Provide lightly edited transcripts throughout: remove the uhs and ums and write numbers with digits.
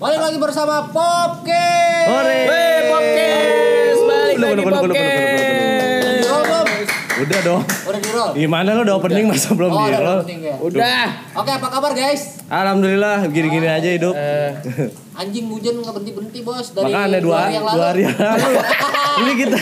Balik lagi bersama Popke. Hore. Wey Popke. Balik lagi Popke. Udah dong. Udah di-roll. Gimana lo udah opening masa belum di-roll? Udah. Oke, apa kabar guys? Alhamdulillah, gini-gini aja hidup. Anjing hujan enggak berhenti-berhenti, Bos, dari makanya dua hari yang lalu. Ini kita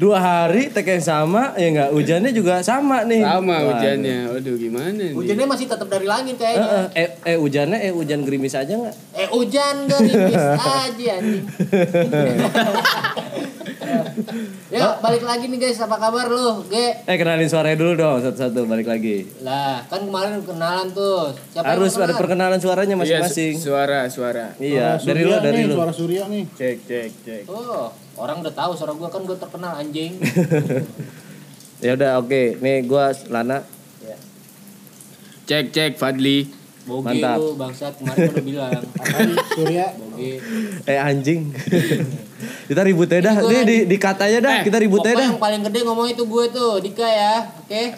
2 hari teken sama, ya enggak, hujannya juga sama nih. Sama hujannya. Waduh, gimana nih? Hujannya masih tetap dari langit kayaknya. Hujan gerimis aja enggak? Hujan gerimis aja anjing. Ya, balik lagi nih guys, apa kabar lu, Ge? Kenalin suaranya dulu dong, satu-satu balik lagi. Lah, kan kemarin kenalan tuh. Siapa harus ada perkenalan suaranya masing-masing. Iya, suara. Iya, dari lu. Suara Surya nih. Cek. Oh. Orang udah tahu suara gue, kan gue terkenal anjing. Ya udah oke. Nih gue Lana. Ya. Cek Fadli. Bogi lu bangsat, kemarin udah bilang. Apaan Surya? Bogi. Anjing. Kita ribut aja dah. Nih dikatanya dah, kita ribut aja dah. Yang paling gede ngomong itu gue tuh, Dika ya. Oke.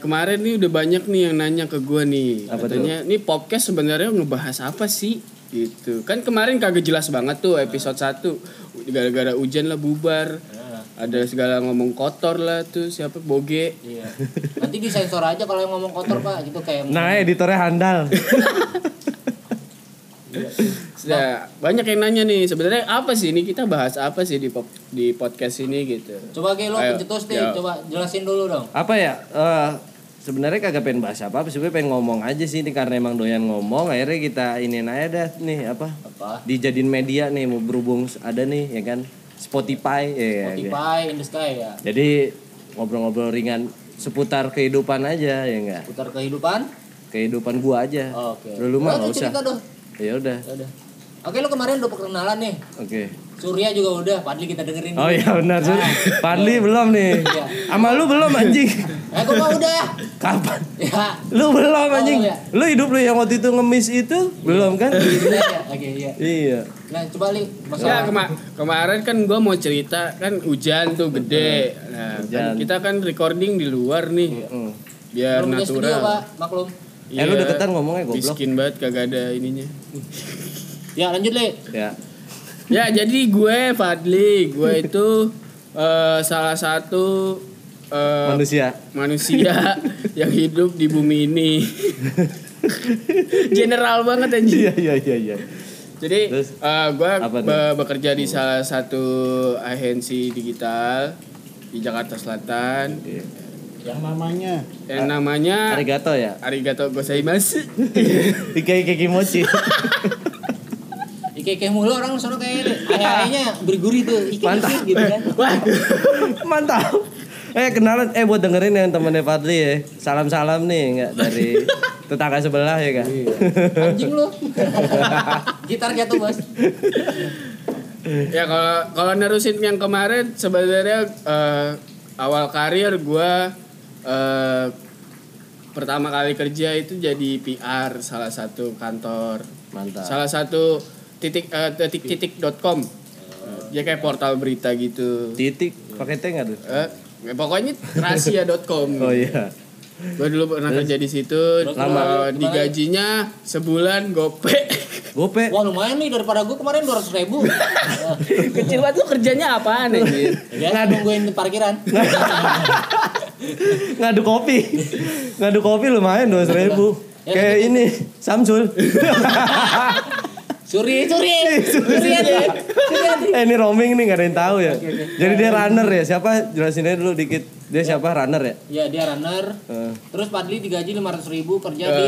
Kemarin nih udah banyak nih yang nanya ke gue nih. Katanya, nih podcast sebenarnya ngebahas apa sih? Gitu. Kan kemarin kagak jelas banget tuh episode 1. Gara-gara hujan lah bubar. Ada segala ngomong kotor lah tuh siapa Boge. Iya. Nanti disensor aja kalau yang ngomong kotor Pak gitu kayak. Nah, editornya handal. Sudah banyak yang nanya nih sebenarnya apa sih ini, kita bahas apa sih di podcast ini gitu. Coba Ge lo pencetus deh, coba jelasin dulu dong. Apa ya? Sebenarnya kagak pengen bahas apa, sebenarnya pengen ngomong aja sih ini karena emang doyan ngomong, akhirnya kita iniin aja dah nih apa? Dijadiin media nih, mau berhubung ada nih ya kan Spotify ya. In the sky ya. Jadi ngobrol-ngobrol ringan seputar kehidupan aja ya enggak? Seputar kehidupan gua aja. Oh, oke. Okay. Lu mah enggak usah. Ya udah. Oke, lu kemarin udah perkenalan nih. Oke. Surya juga udah, Fadli kita dengerin. Oh iya benar, Surya. Fadli belum nih. Sama lu belum anjing. Aku mah udah. Kapan? Ya. Lu belum anjing. Ya. Lu hidup lu yang waktu itu ngemis itu belum kan? Iya. Iya. Nah, coba Li. Ya, kemarin kan gua mau cerita kan hujan tuh gede. Nah, hujan. Kan kita kan recording di luar nih. Heeh. Biar belum natural. Studio, Pak. Maklum. Ya, lu deketan ngomongnya goblok. Miskin banget kagak ada ininya. Ya lanjut Le. Ya jadi gue Fadli, gue itu salah satu manusia yang hidup di bumi ini. General banget anjing. Iya. Jadi gue bekerja di salah satu agensi digital di Jakarta Selatan. Okay. Yang namanya Arigato ya. Arigato gozaimasu. Ike kimochi. Ike mulu orang sono kayak ayahnya bergurih tuh Ike gitu kan. Mantap. Kenalan buat dengerin yang temennya Fadli ya. Salam-salam nih enggak dari tetangga sebelah ya kan. Anjing lu. Gitar jatuh, Bos. Ya kalau nerusin yang kemarin sebenarnya awal karir gua pertama kali kerja itu jadi PR salah satu kantor. Mantap. Salah satu Titik.com. Dia kayak portal berita gitu. Titik pakai T enggak tuh? Pokoknya rahasia.com. Oh iya. Gue dulu pernah kerja di situ. Digajinya sebulan gope. Wah lumayan nih, daripada gue kemarin 200.000. Kecil banget lu kerjanya apaan anjir? Ya nungguin parkiran. Ngadu kopi lumayan 200.000. Ya, kayak gitu. Ini Samsul. Suri aja. Ini roaming nih, gak ada yang tahu ya. Okay. Jadi dia runner ya, siapa? Jelasin aja dulu dikit. Dia siapa? Runner ya? Iya, dia runner. Terus Fadli digaji 500.000 kerja di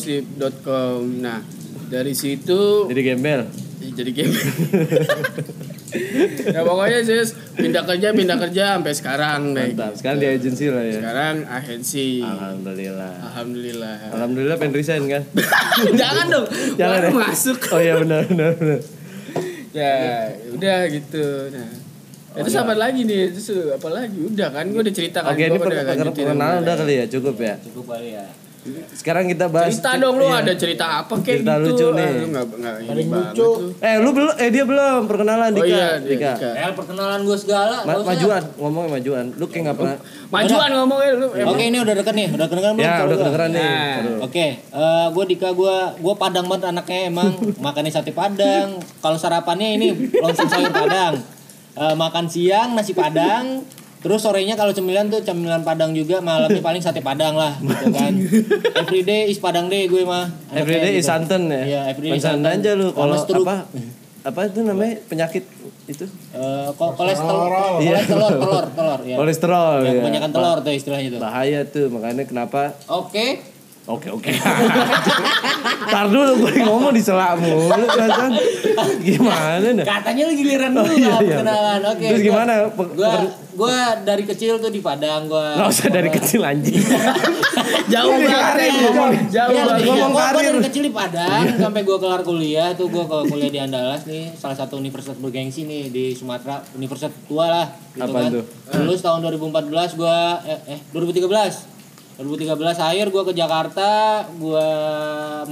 slip.com. Nah, dari situ jadi gembel. Ya pokoknya sis pindah kerja sampai sekarang deh. Mantap. Sekarang di agensi lah ya. Sekarang agensi. Alhamdulillah. Alhamdulillah pengen resign kan? Jangan dong. Jangan ya. Masuk. Oh iya benar. Ya, udah gitu. Nah. Itu sahabat lagi nih. Terus apalagi udah kan gua udah ceritakan. Oke, ini perkenalan udah kali ya, cukup ya. Sekarang kita bahas cerita dong, lu ada cerita apa kayak cerita gitu. Cerita lucu nih. Lucu. Dia belum perkenalan Dika. Oh iya, Dika. Perkenalan gue segala. Majuan, ngomongnya majuan. Lu kayak enggak pernah. Majuan ngomongnya lu. Oke, ini udah deket nih, udah kedengeran belum? Ya, udah kedengeran nih. Oke, gue Dika, gue Padang banget anaknya emang. Makannya sate Padang. Kalau sarapannya ini langsung sayur Padang. Makan siang nasi Padang. Terus sorenya kalau cemilan tuh cemilan Padang juga, malamnya paling sate Padang lah gitu kan. Everyday is Padang deh gue mah. Everyday is santan ya. Iya, everyday santan aja lu kalau apa itu namanya penyakit itu? Kolesterol ya. Kolesterol ya. Kebanyakan telur tuh istilahnya tuh. Bahaya tuh, makanya kenapa? Oke. Ntar dulu gue ngomong di selamu. Gimana nih? Katanya lagi giliran dulu lah perkenalan. Oke. Terus gimana? Gue dari kecil tuh di Padang gue. Gak usah dari kecil anjing. Jauh banget. Ngomong karir. Dari kecil di Padang sampai gue kelar kuliah tuh gue kuliah di Andalas nih, salah satu universitas bergengsi nih di Sumatera, universitas tua lah gitu kan. Apaan tuh? Lulus tahun 2014 gue 2013 akhir gue ke Jakarta, gue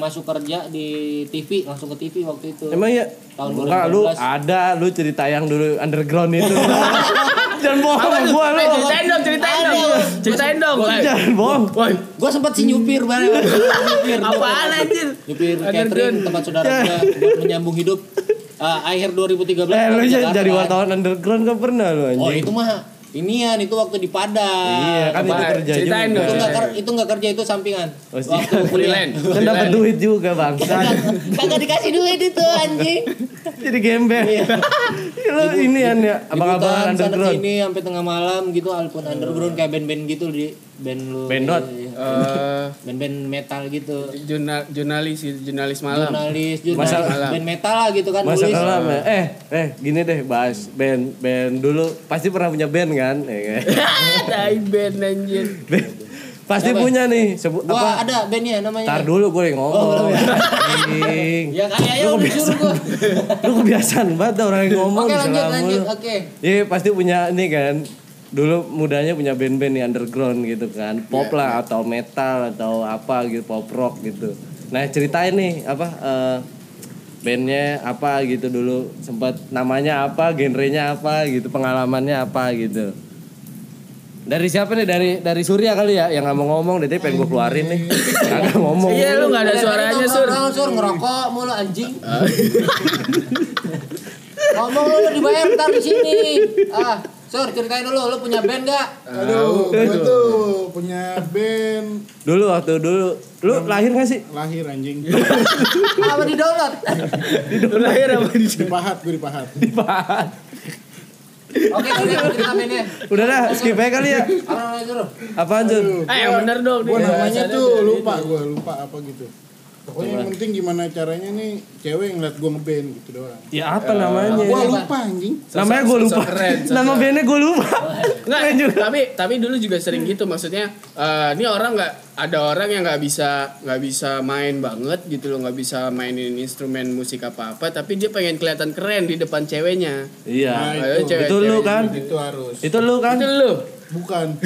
masuk kerja di TV, langsung ke TV waktu itu. Emang ya? Tahun 2015. Nah, lu cerita yang dulu underground itu. Jangan bohong sama gue lu. Ceritain dong. Jangan bohong. Gue sempat si nyupir bareng. Apaan anjir? Nyupir catering tempat saudara gue buat menyambung hidup. Akhir 2013. Lu jadi wartawan underground kan pernah lu anjir. Oh itu mah. Inian itu waktu di Padang. Iya, kan itu kerja juga. Itu enggak kerja itu sampingan. Oh, waktu freelance. Kan dapat duit juga, Bang. Kagak dikasih duit itu anjing. Jadi gembel. Lu inian ya, abang-abang underground. Ini sampai tengah malam gitu walaupun underground kayak band-band gitu di band lu. Bandot. Band-band metal gitu. Jurnalis malam. Jurnalis malam. Band metal lah gitu kan nulis. Gini deh bahas band dulu. Pasti pernah punya band kan? Dai band anjir. Pasti punya nih. Wah, ada bandnya namanya. Tar dulu gue ngomong. Ya kayak lu disuruh gue. Lu kebiasaan banget orang yang ngomong. Oke lanjut. Oke. Iya pasti punya ini kan. Dulu mudanya punya band-band nih underground gitu kan. Pop lah atau metal atau apa gitu, pop rock gitu. Nah, ceritain nih apa bandnya apa gitu dulu. Sempat namanya apa, genrenya apa gitu, pengalamannya apa gitu. Dari siapa nih? Dari Surya kali ya yang enggak mau ngomong, dia pengen gue keluarin nih. Kagak ngomong. Iya, lu enggak ada suaranya, Sur ngerokok mulu anjing. Ngomong lu dibayar entar di sini. Sur, ceritain dulu, lu punya band gak? Aduh, gue tuh punya band. Dulu, lu lahir gak sih? Lahir anjing. Apa di download? Lahir apa di download? Dipahat. Oke, kita bandnya. Udah dah, skip aja kali ya. Apaan tuh? Bener dong. Gue namanya tuh lupa apa gitu. Pokoknya yang penting gimana caranya nih cewek ngeliat gue ngeband gitu doang. Ya apa namanya? Gue lupa anjing. Namanya gue lupa. Nama bandnya gue lupa. Enggak. Tapi dulu juga sering gitu. Maksudnya ini orang nggak bisa main banget gitu loh. Nggak bisa mainin instrumen musik apa-apa. Tapi dia pengen kelihatan keren di depan ceweknya. Iya. Nah, itu lu kan? Itu harus. Itu lu kan? Itu lu. Bukan.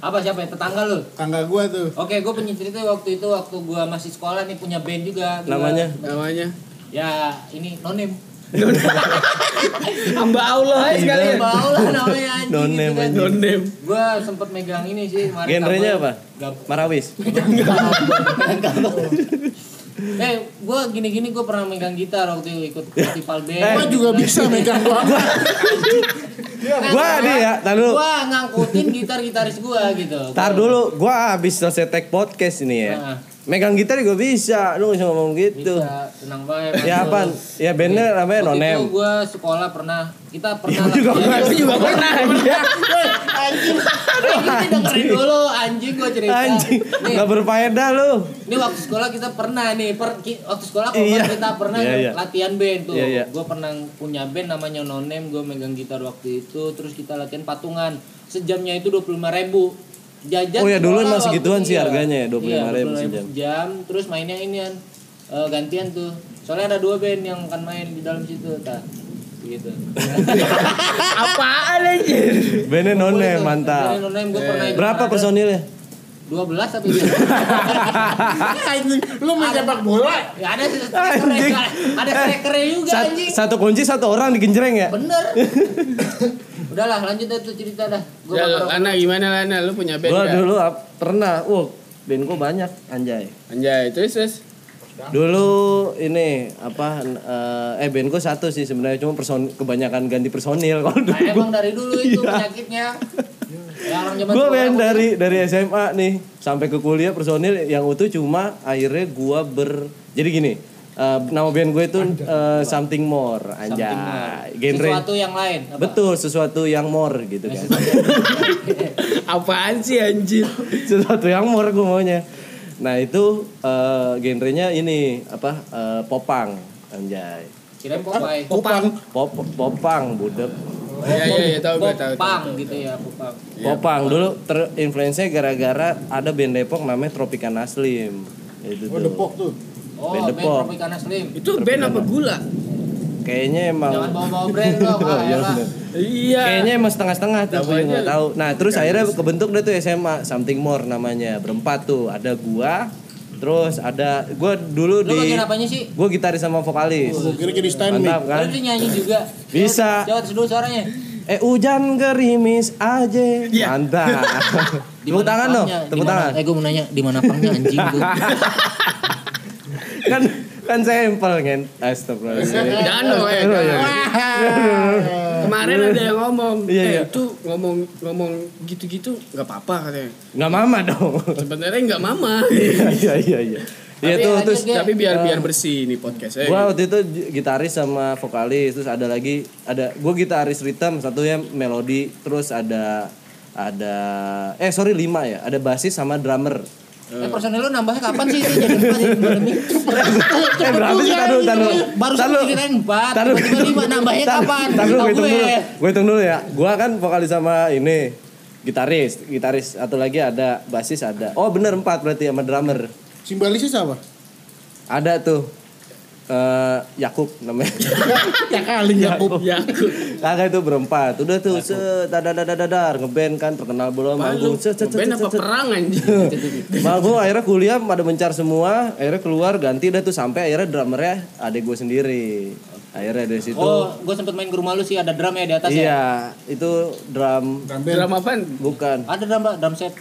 Apa siapa ya? Tetangga lu? Tetangga gua tuh. Oke, gua punya cerita waktu gua masih sekolah nih punya band juga. Namanya? Ya, ini No Name. Hamba Allah aja sekalian. Hamba Allah namanya anjing. No Name. Gua sempet megang ini sih. Genrenya apa? Marawis. Gue gini-gini gue pernah megang gitar waktu ikut festival band. Gue juga bisa megang apa? Gue nih ya, tar dulu. Gue ngangkutin gitaris gue gitu. Tar dulu, gue abis selesai take podcast ini ya. Megang gitar gue bisa, lu gak usah ngomong gitu. Bisa, tenang banget. Ya apaan? Ya bandnya namanya No Name. Waktu itu gue sekolah kita pernah. Gue juga pernah. Anjing, dengerin dulu anjing gue cerita. Anjing, gak berfaedah lu. Ini waktu sekolah kita pernah nih, latihan band tuh. Iya. Gue pernah punya band namanya No Name, gue megang gitar waktu itu. Terus kita latihan patungan, sejamnya itu 25.000. Jajan. Oh ya dulu masih gituan sih harganya ya 25.000 sejam. Terus mainnya inian gantian tuh. Soalnya ada 2 band yang akan main di dalam situ ta. Gitu. Apaan anjir? Bandnya No Name mantap. Berapa personilnya? 12 atau dia. Lu main sepak bola? Ya ada striker. Ada striker juga anjing. Satu kunci satu orang digenjreng ya? Bener. Udahlah lanjut deh tuh cerita dah. Gua Lana gimana Lana? Lu punya band? Gua dulu pernah. Band gua banyak anjay. Anjay, terus dulu ini band gua satu sih sebenarnya, cuma kebanyakan ganti personil kalau dulu. Nah, emang dari dulu itu penyakitnya. Ya, gue main dari SMA nih sampai ke kuliah personil yang utuh cuma akhirnya gue jadi gini nama band gue itu Something More anjay, genre sesuatu yang lain apa? Betul, sesuatu yang more gitu kan. Apaan sih anjir, sesuatu yang more gue maunya. Nah itu genrenya ini popang anjay, kirain popang budek. Iya tahu. Popang gitu ya, popang. Popang dulu terinfluensinya gara-gara ada band Depok namanya Tropicana Slim. Itu tuh. Oh Depok tuh. Oh, band Tropicana Slim. Itu band apa gula? Kayaknya emang jangan bawa-bawa brand dong. Iya. Kayaknya emang setengah-setengah tuh, gue enggak tahu. Nah, terus akhirnya kebentuk deh tuh SMA Something More namanya. Berempat tuh, ada gua, terus ada gue dulu lu bagian apanya sih? Gue gitaris sama vokalis. Kira-kira stand mic. Kan? Lu nyanyi juga. Bisa. Coba dulu suaranya. Hujan gerimis aja. Yeah. Mantap. Tepuk tangan dong. Tepuk tangan. Gue mau nanya di mana pangnya anjing gue. kan sampel kan. Astagfirullahalazim. Jangan dong. Kemarin ada yang ngomong, itu ngomong gitu-gitu nggak apa-apa katanya. Nggak mama dong. Sebenarnya nggak mama. Iya. Ya terus tapi biar bersih nih podcast. Gua waktu itu gitaris sama vokalis, terus ada gua gitaris rhythm, satunya melodi, terus ada 5 ya, ada bassist sama drummer. Personel lu nambahnya kapan sih ini jadi pandemi? Berapa sih tadu? Baru kirain 4, tiba-tiba 5 nambahnya kapan? Gue hitung dulu ya. Gua kan vokalis sama ini gitaris atau lagi ada basis ada. Oh bener 4 berarti sama drummer. Simbalisnya siapa? Ada tuh Yakub namanya. Yakub. Kagak itu berempat. Udah tuh dadadadadadar ngeband kan, terkenal bola manggung. Ngeband apa perang anjing. Manggung akhirnya kuliah pada mencar semua, akhirnya keluar ganti dah tuh sampai akhirnya drummernya adek gue sendiri. Akhirnya dari situ. Oh, gue sempet main ke rumah lu sih, ada drum ya di atas. Iya, itu drum apaan? Bukan. Ada drum set.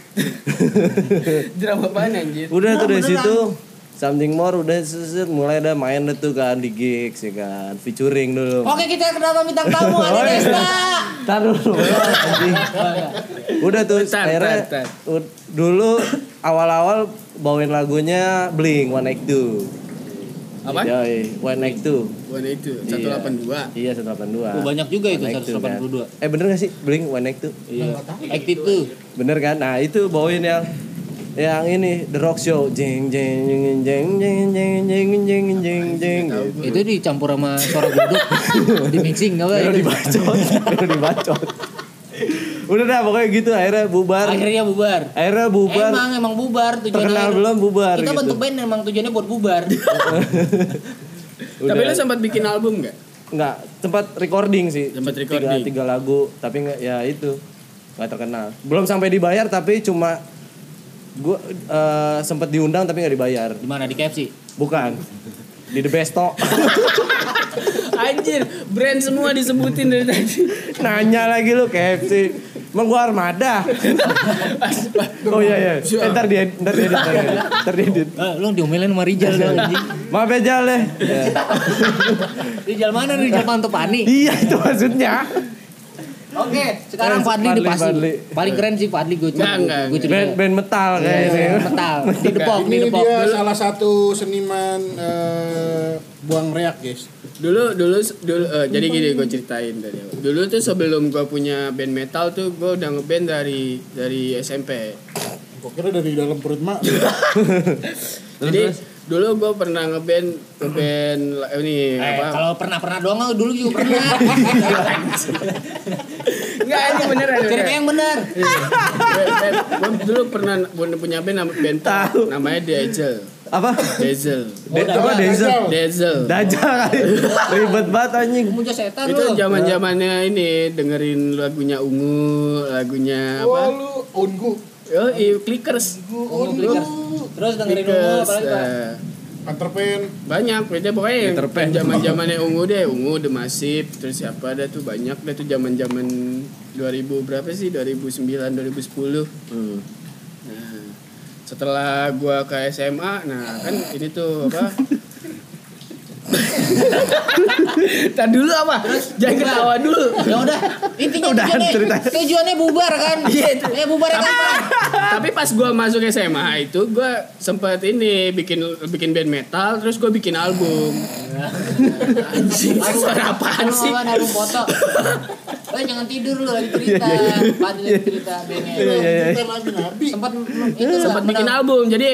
Drum apaan anjir? Udah tuh dari situ Something More udah mulai ada main itu kan di gigs ya kan, featuring dulu. Oke, kita kenapa bintang tamu ada Desta. Taruh dulu. Udah tuh akhirnya dulu awal-awal bawain lagunya Blink 182. Apa? Yoi, 182. 182. Iya, 182. Oh, banyak juga itu 182. Kan. Bener enggak sih Blink 182? Iya. 182. Bener kan? Nah, itu bawain yang ini The Rock Show jeng jeng jeng jeng jeng jeng jeng jeng jeng jeng itu dicampur sama suara buduk di mixing apa itu dibacot udah dah pokoknya gitu akhirnya bubar emang bubar tujuannya terkenal belum bubar kita gitu. Bentuk band emang tujuannya buat bubar. Tapi lu sempat bikin album nggak tempat recording sih tiga lagu tapi nggak ya itu nggak terkenal belum sampai dibayar tapi cuma gue sempet diundang tapi nggak dibayar. Di mana, di KFC? Bukan. Di The Besto. Anjir, brand semua disebutin dari tadi. Nanya lagi lu KFC. Emang gue Armada. Oh iya. Ntar dia. Lu diomelin sama Rijal dong anjing. Maaf ya Jal deh. Rijal mana? Rijal Pantopani. Iya itu maksudnya. Oke, sekarang Fadli pasti paling keren sih Fadli gue. Band metal kayaknya. Metal. Di Depok. Dia salah satu seniman buang reak, guys. Dulu, jadi gini gue ceritain tadi. Dulu tuh sebelum gue punya band metal tuh gue udah ngeband dari SMP. Gue kira dari dalam perut mak. Jadi dulu gue pernah ngeband ini apa? Kalau pernah doang dulu juga pernah. Enggak ini beneran. Cerita yang benar. Gue dulu pernah punya band tahu namanya The Diesel. Apa? Diesel. Diesel. Dajal. Ribet banget anjing. Muncul setan. Itu zaman-zamannya ini dengerin lagunya Ungu, lagunya apa? Ungu. Oh, Clickers. Terus dengerin Ungu apalagi Pak? Peterpan. Banyak, beda pokoknya. Peterpan zaman-zamannya Ungu deh, Ungu The Massive, terus siapa ada tuh banyak deh tuh zaman-zaman 2000 berapa sih? 2009, 2010. Nah, setelah gua ke SMA, nah kan ini tuh apa? Tadi dulu apa? Jangan ketawa dulu. Ya udah, intinya tujuannya bubar kan? Iya, bubar kan. Tapi pas gua masuk SMA itu gua sempat ini bikin band metal, terus gua bikin album. Anjing, suara apaan sih? Album foto. Eh, jangan tidur lu lagi cerita. Fadli cerita bandnya. Sempat bikin album. Jadi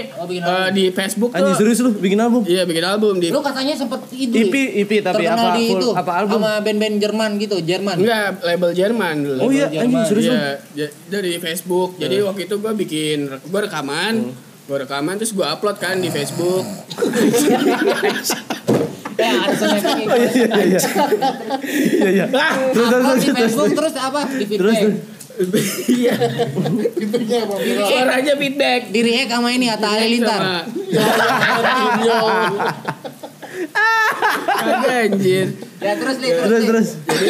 di Facebook tuh. Anjing serius lu bikin album? Iya, bikin album di. Lu katanya sempat IP tapi apa full, apa album sama band-band Jerman gitu, Jerman. Enggak, label Jerman dulu. Oh iya, anjing serius lu. Iya, dari Facebook. Jadi waktu itu gua rekaman terus gua upload kan di Facebook. Ya, ada semacam itu. Iya. Terus apa? Di feedback. Iya. Feedbacknya apa? Suaranya feedback. Dirinya sama ini Atta Halilintar. Anjir. Ya terus. Jadi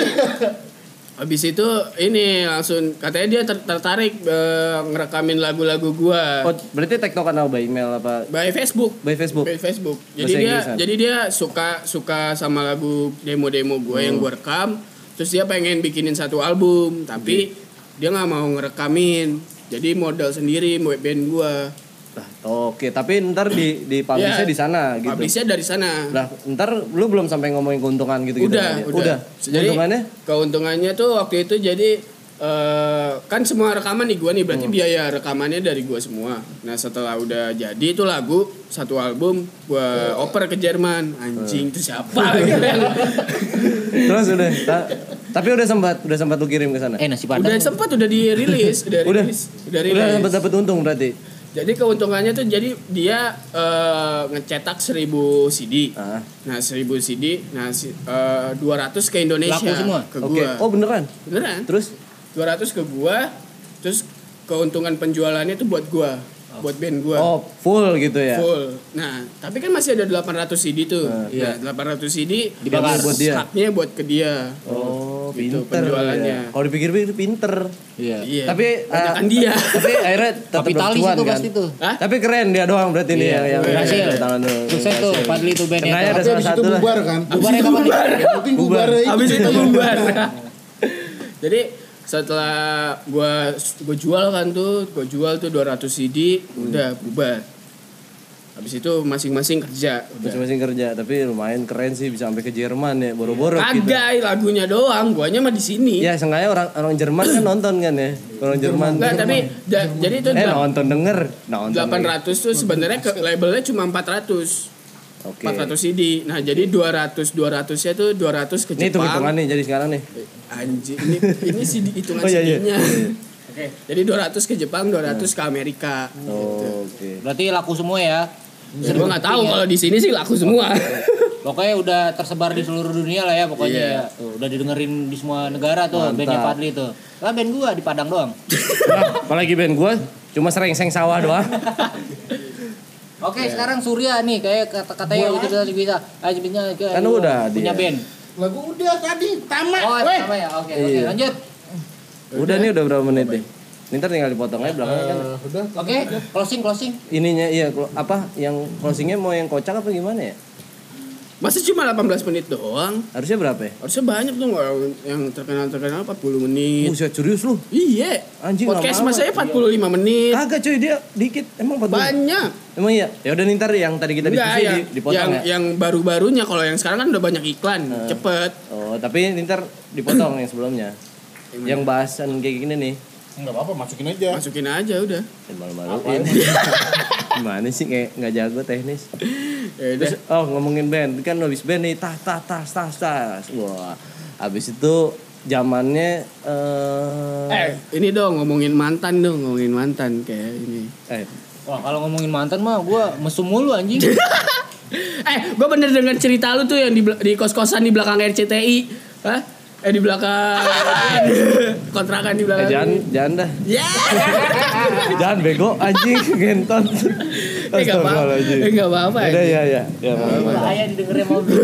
habis itu ini langsung katanya dia tertarik ngerekamin lagu-lagu gua. Oh, berarti tektokan apa by email apa? By Facebook. Jadi dia suka sama lagu demo-demo gua yang gua rekam, terus dia pengen bikinin satu album, tapi dia enggak mau ngerekamin. Jadi modal sendiri band gua. Nah, oke, tapi ntar di publishnya di sana gitu. Publishnya dari sana. Nah, ntar lu belum sampai ngomongin keuntungan gitu-gitu. Udah. Jadi keuntungannya tuh waktu itu jadi kan semua rekaman di gua nih, berarti biaya rekamannya dari gua semua. Nah, setelah udah jadi itu lagu satu album gua oper ke Jerman. Anjing, terus siapa gitu. Terus udah. Tapi udah sempat lu kirim ke sana. Nasi padang. Udah dirilis, udah dirilis. Udah sempat dapat untung berarti. Jadi keuntungannya tuh jadi dia ngecetak 1000 CD. Nah, 1000 CD, 200 ke Indonesia. Laku semua? Ke gua. Okay. Oh, beneran? Terus 200 ke gua, terus keuntungan penjualannya tuh buat gua, buat band gua. Oh, full gitu ya. Full. Nah, tapi kan masih ada 800 CD tuh. Iya, 800 CD dibagi buat dia. Haknya buat ke dia. Oh. Gitu, pinter penjualannya. Kalau dipikir-pikir pinter. Iya. Tapi akhirnya kapitalis itu kan? Pasti tuh. Hah? Tapi keren dia doang berarti ini yang berhasil. Sukses tuh Fadli tuh bandnya. Nah, ada salah satu lah. Bubar kan? Bubar. Habis itu bubar. Jadi setelah gua jual kan tuh, 200 CD udah bubar. Habis itu masing-masing kerja tapi lumayan keren sih bisa sampai ke Jerman ya boro-boro gitu. Agak lagunya doang, guanya mah di sini. Ya sengaja orang Jerman kan nonton kan ya. Orang Jerman. Enggak, tapi jadi itu nonton 800 lagi. Tuh sebenarnya labelnya cuma 400. Okay. 400 CD. Nah, jadi 200-nya tuh 200 ke Jepang. Ini hitungan nih jadi sekarang nih. Anjir, ini CD hitungan CD-nya. Okay. Jadi 200 ke Jepang, 200 ke Amerika. Oh, gitu. Okay. Berarti laku semua ya? Gue nggak tahu kalau di sini sih laku semua. Pokoknya udah tersebar di seluruh dunia lah ya pokoknya. Yeah. Ya. Tuh, udah didengerin di semua negara tuh bandnya Fadli tuh. Lah band gua di Padang doang. Apalagi band gua cuma serengseng sawah doang. Oke. Sekarang Surya nih kayak katanya udah bisa. Kan udah punya band. Lagu udah tadi tamat. Oh, tamat ya. Oke, lanjut. Udah nih udah berapa menit deh. Ntar tinggal dipotong aja belakangnya kan. Oke, closing. Ininya iya apa yang closingnya mau yang kocak apa gimana ya? Masa cuma 18 menit doang? Harusnya berapa ya? Harusnya banyak tuh yang terkenal 40 menit. Buset serius lu? Iya. Anjing podcast mas saya 45 menit. Kagak cuy dia dikit. Emang 40. Banyak. Emang iya. Ya udah ntar yang tadi kita diskusi dipotong yang baru-barunya kalau yang sekarang kan udah banyak iklan, cepet. Oh, tapi ntar dipotong yang sebelumnya. Yang bahasan kayak gini nih. Enggak apa-apa, masukin aja udah. Malu-maluin. Gimana sih kayak enggak jago teknis. Ya udah. Ngomongin band, kan habis band nih tas. Wah. Habis itu zamannya ini dong ngomongin mantan kayak ini. Wah, kalau ngomongin mantan mah gua mesum mulu anjing. Gua bener dengar cerita lu tuh yang di kos-kosan di belakang RCTI. Hah? Di belakang. Kontrakan di belakang. Jangan dah. Jangan bego anjing genton. Enggak apa-apa. Udah ya. Ya bahaya didengerin mobil.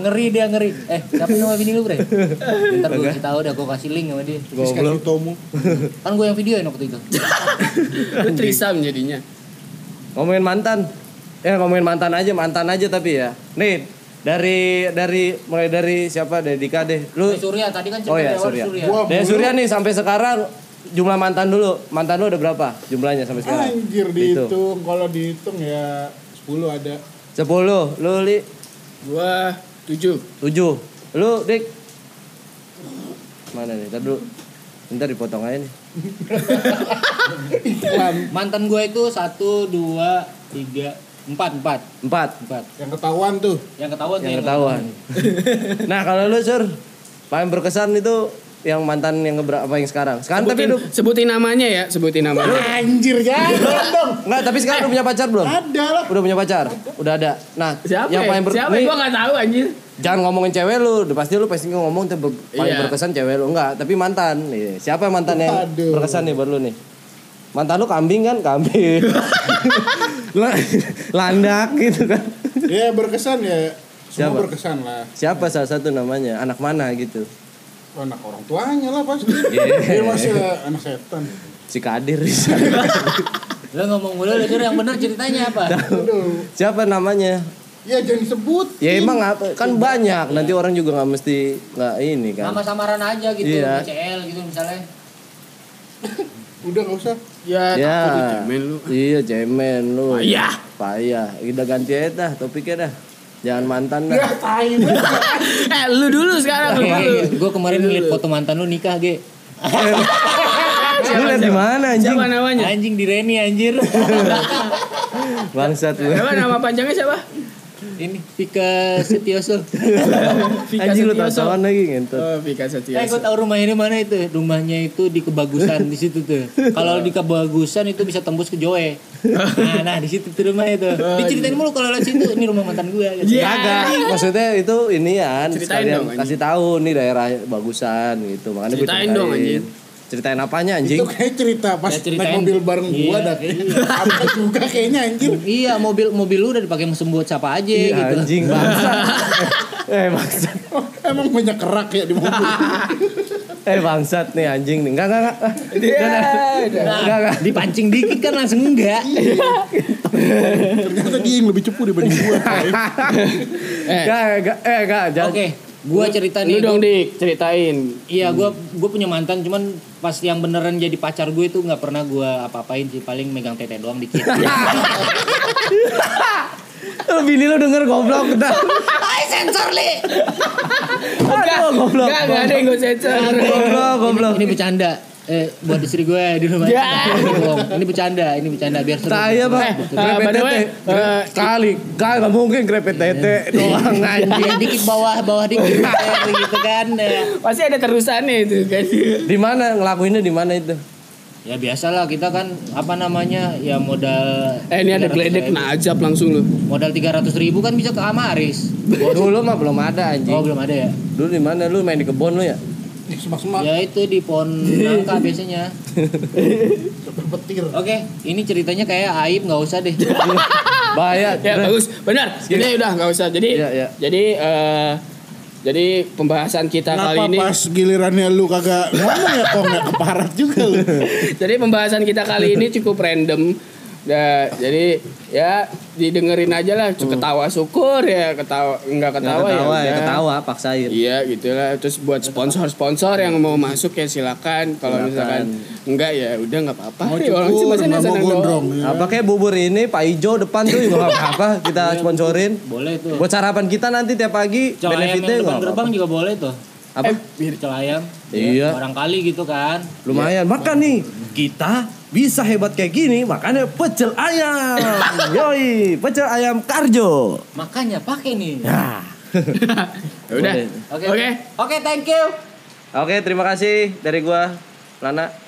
Ngeri dia ngeri. Siapa nama bini lu, Bre? Entar gua kasih tahu dah, gua kasih link sama dia. Gua belum ketemu. Kan gua yang videoin waktu itu. Lu trisam jadinya. Ngomongin mantan aja tapi ya. Nih, dari mulai dari siapa, dari Dika deh. Lu Surya tadi kan cerita Surya. Wow, dari Surya nih sampai sekarang jumlah mantan dulu. Mantan lu ada berapa jumlahnya sampai sekarang? Anjir dihitung. Kalau dihitung ya 10 ada. 10. Lu Li? Gua 7. Lu Dik? Mana nih? Entar dulu. Entar dipotong aja nih. Mantan gue itu 1, 2, 3, 4. Yang ketahuan. Nah, kalau lu Sur, paling berkesan itu yang mantan yang ngebrak apa yang sekarang sebutin, tapi lu sebutin namanya lu, anjir ya dong. Enggak, tapi sekarang udah punya pacar belum? Ada lah, udah punya pacar, udah ada. Nah, siapa yang paling berkesan? Siapa? Gua nggak tahu anjir. Jangan ngomongin cewek lu, udah pasti lu pasti ngomong paling berkesan cewek lu. Enggak, tapi mantan nih, siapa mantan yang berkesan nih buat lu nih? Mantan lu kambing landak gitu kan. Ya berkesan ya semua. Siapa? Berkesan lah. Siapa salah satu namanya? Anak mana gitu? Anak orang tuanya lah pasti. Dia masih anak setan. Si Kadir. Lo ngomong mulu lo, yang benar ceritanya apa? Siapa namanya? Ya jangan sebut. Ya emang apa? Kan banyak. Nanti orang juga nggak mesti nggak ini kan. Nama samaran aja gitu. Iya. CL gitu misalnya. Udah nggak usah. Ya. Aku cemen lu. Iya cemen lu. Payah. Udah ganti aja dah topiknya dah. Jangan mantan dah. Lu dulu sekarang. Gue kemarin liat foto mantan lu nikah, Ge. Lu liat di mana anjing? Siapa namanya? Anjing di Reni anjir. Bangsat lu. Nama panjangnya siapa? Ini Fika Setioso. Anjing lu tahu lagi ngentot. Oh, Fika Setioso. Gue tahu rumahnya mana itu. Rumahnya itu di Kebagusan di situ tuh. Kalau di Kebagusan itu bisa tembus ke Joe. Nah, di situ tuh rumahnya tuh. Diceritain mulu kalau lewat situ, ini rumah mantan gue gitu. Kagak. Maksudnya itu inian, sekalian kasih tahu nih daerah Bagusan gitu. Makanya gue ceritain dong anjing. Ceritain apanya anjing? Itu kayak cerita pas naik mobil bareng gua dah kayaknya. Apa juga kayaknya anjing. Iya, mobil lu udah dipakai mesum buat siapa aja iya, gitu. Anjing bangsa. Bangsat. Emang banyak kerak ya di mobil. Bangsat nih anjing nih. Enggak. Enggak. Dipancing dikit kan langsung enggak. Ternyata dia yang lebih cepu dibanding gua. Enggak. Oke. Gua cerita nih. Lu dong Dik, ceritain. Iya, gua punya mantan, cuman pas yang beneran jadi pacar gue itu enggak pernah gua apa-apain sih, paling megang tete doang dikit. Lu bini lu denger goblok udah. Ai sensor Li. Aduh goblok. Enggak ada yang gua sensor. Goblok. Ini bercanda. Buat istri gue di rumah. Ini bercanda biar seru. Saya Bang. Kali enggak mungkin grepet tete doang anjing. Dikit bawah dikit gitu kan. Pasti ada terusannya itu kan. Di mana ngelakuinnya di mana itu? Ya biasalah kita kan apa namanya ya modal ini ada gledek najab langsung lu. Modal 300.000 kan bisa ke Amaris. Dulu mah belum ada anjing. Oh belum ada ya. Dulu di mana lu main di kebun lu ya? Semak-semak. Ya itu di pohon nangka biasanya. Petir. Oke, ini ceritanya kayak aib, nggak usah deh. Bahaya. Ya bagus, benar. Ini udah nggak usah. Jadi, jadi pembahasan kita kenapa kali ini. Kenapa pas gilirannya lu kagak ngomong ya kok nggak keparat juga lu. Jadi pembahasan kita kali ini cukup random. Nah, jadi ya didengerin aja lah, ketawa syukur ya, ketawa paksain. Iya gitulah. Terus buat sponsor yang mau masuk ya silakan. Kalau misalkan enggak ya udah enggak apa-apa. Mau cukur, mau gondrong. Apa kayak bubur ini Pak Ijo depan tuh juga enggak apa-apa kita sponsorin. Boleh tuh. Buat sarapan kita nanti tiap pagi benefitnya enggak apa-apa. Gerbang juga boleh tuh. Apa? Pecel ayam. Iya. Barangkali gitu kan. Lumayan. Makan nih kita bisa hebat kayak gini, makanya pecel ayam. Yoi, pecel ayam Karjo. Makanya pakai nih. Ya. Udah. Oke. Thank you. Oke, terima kasih dari gua, Lana.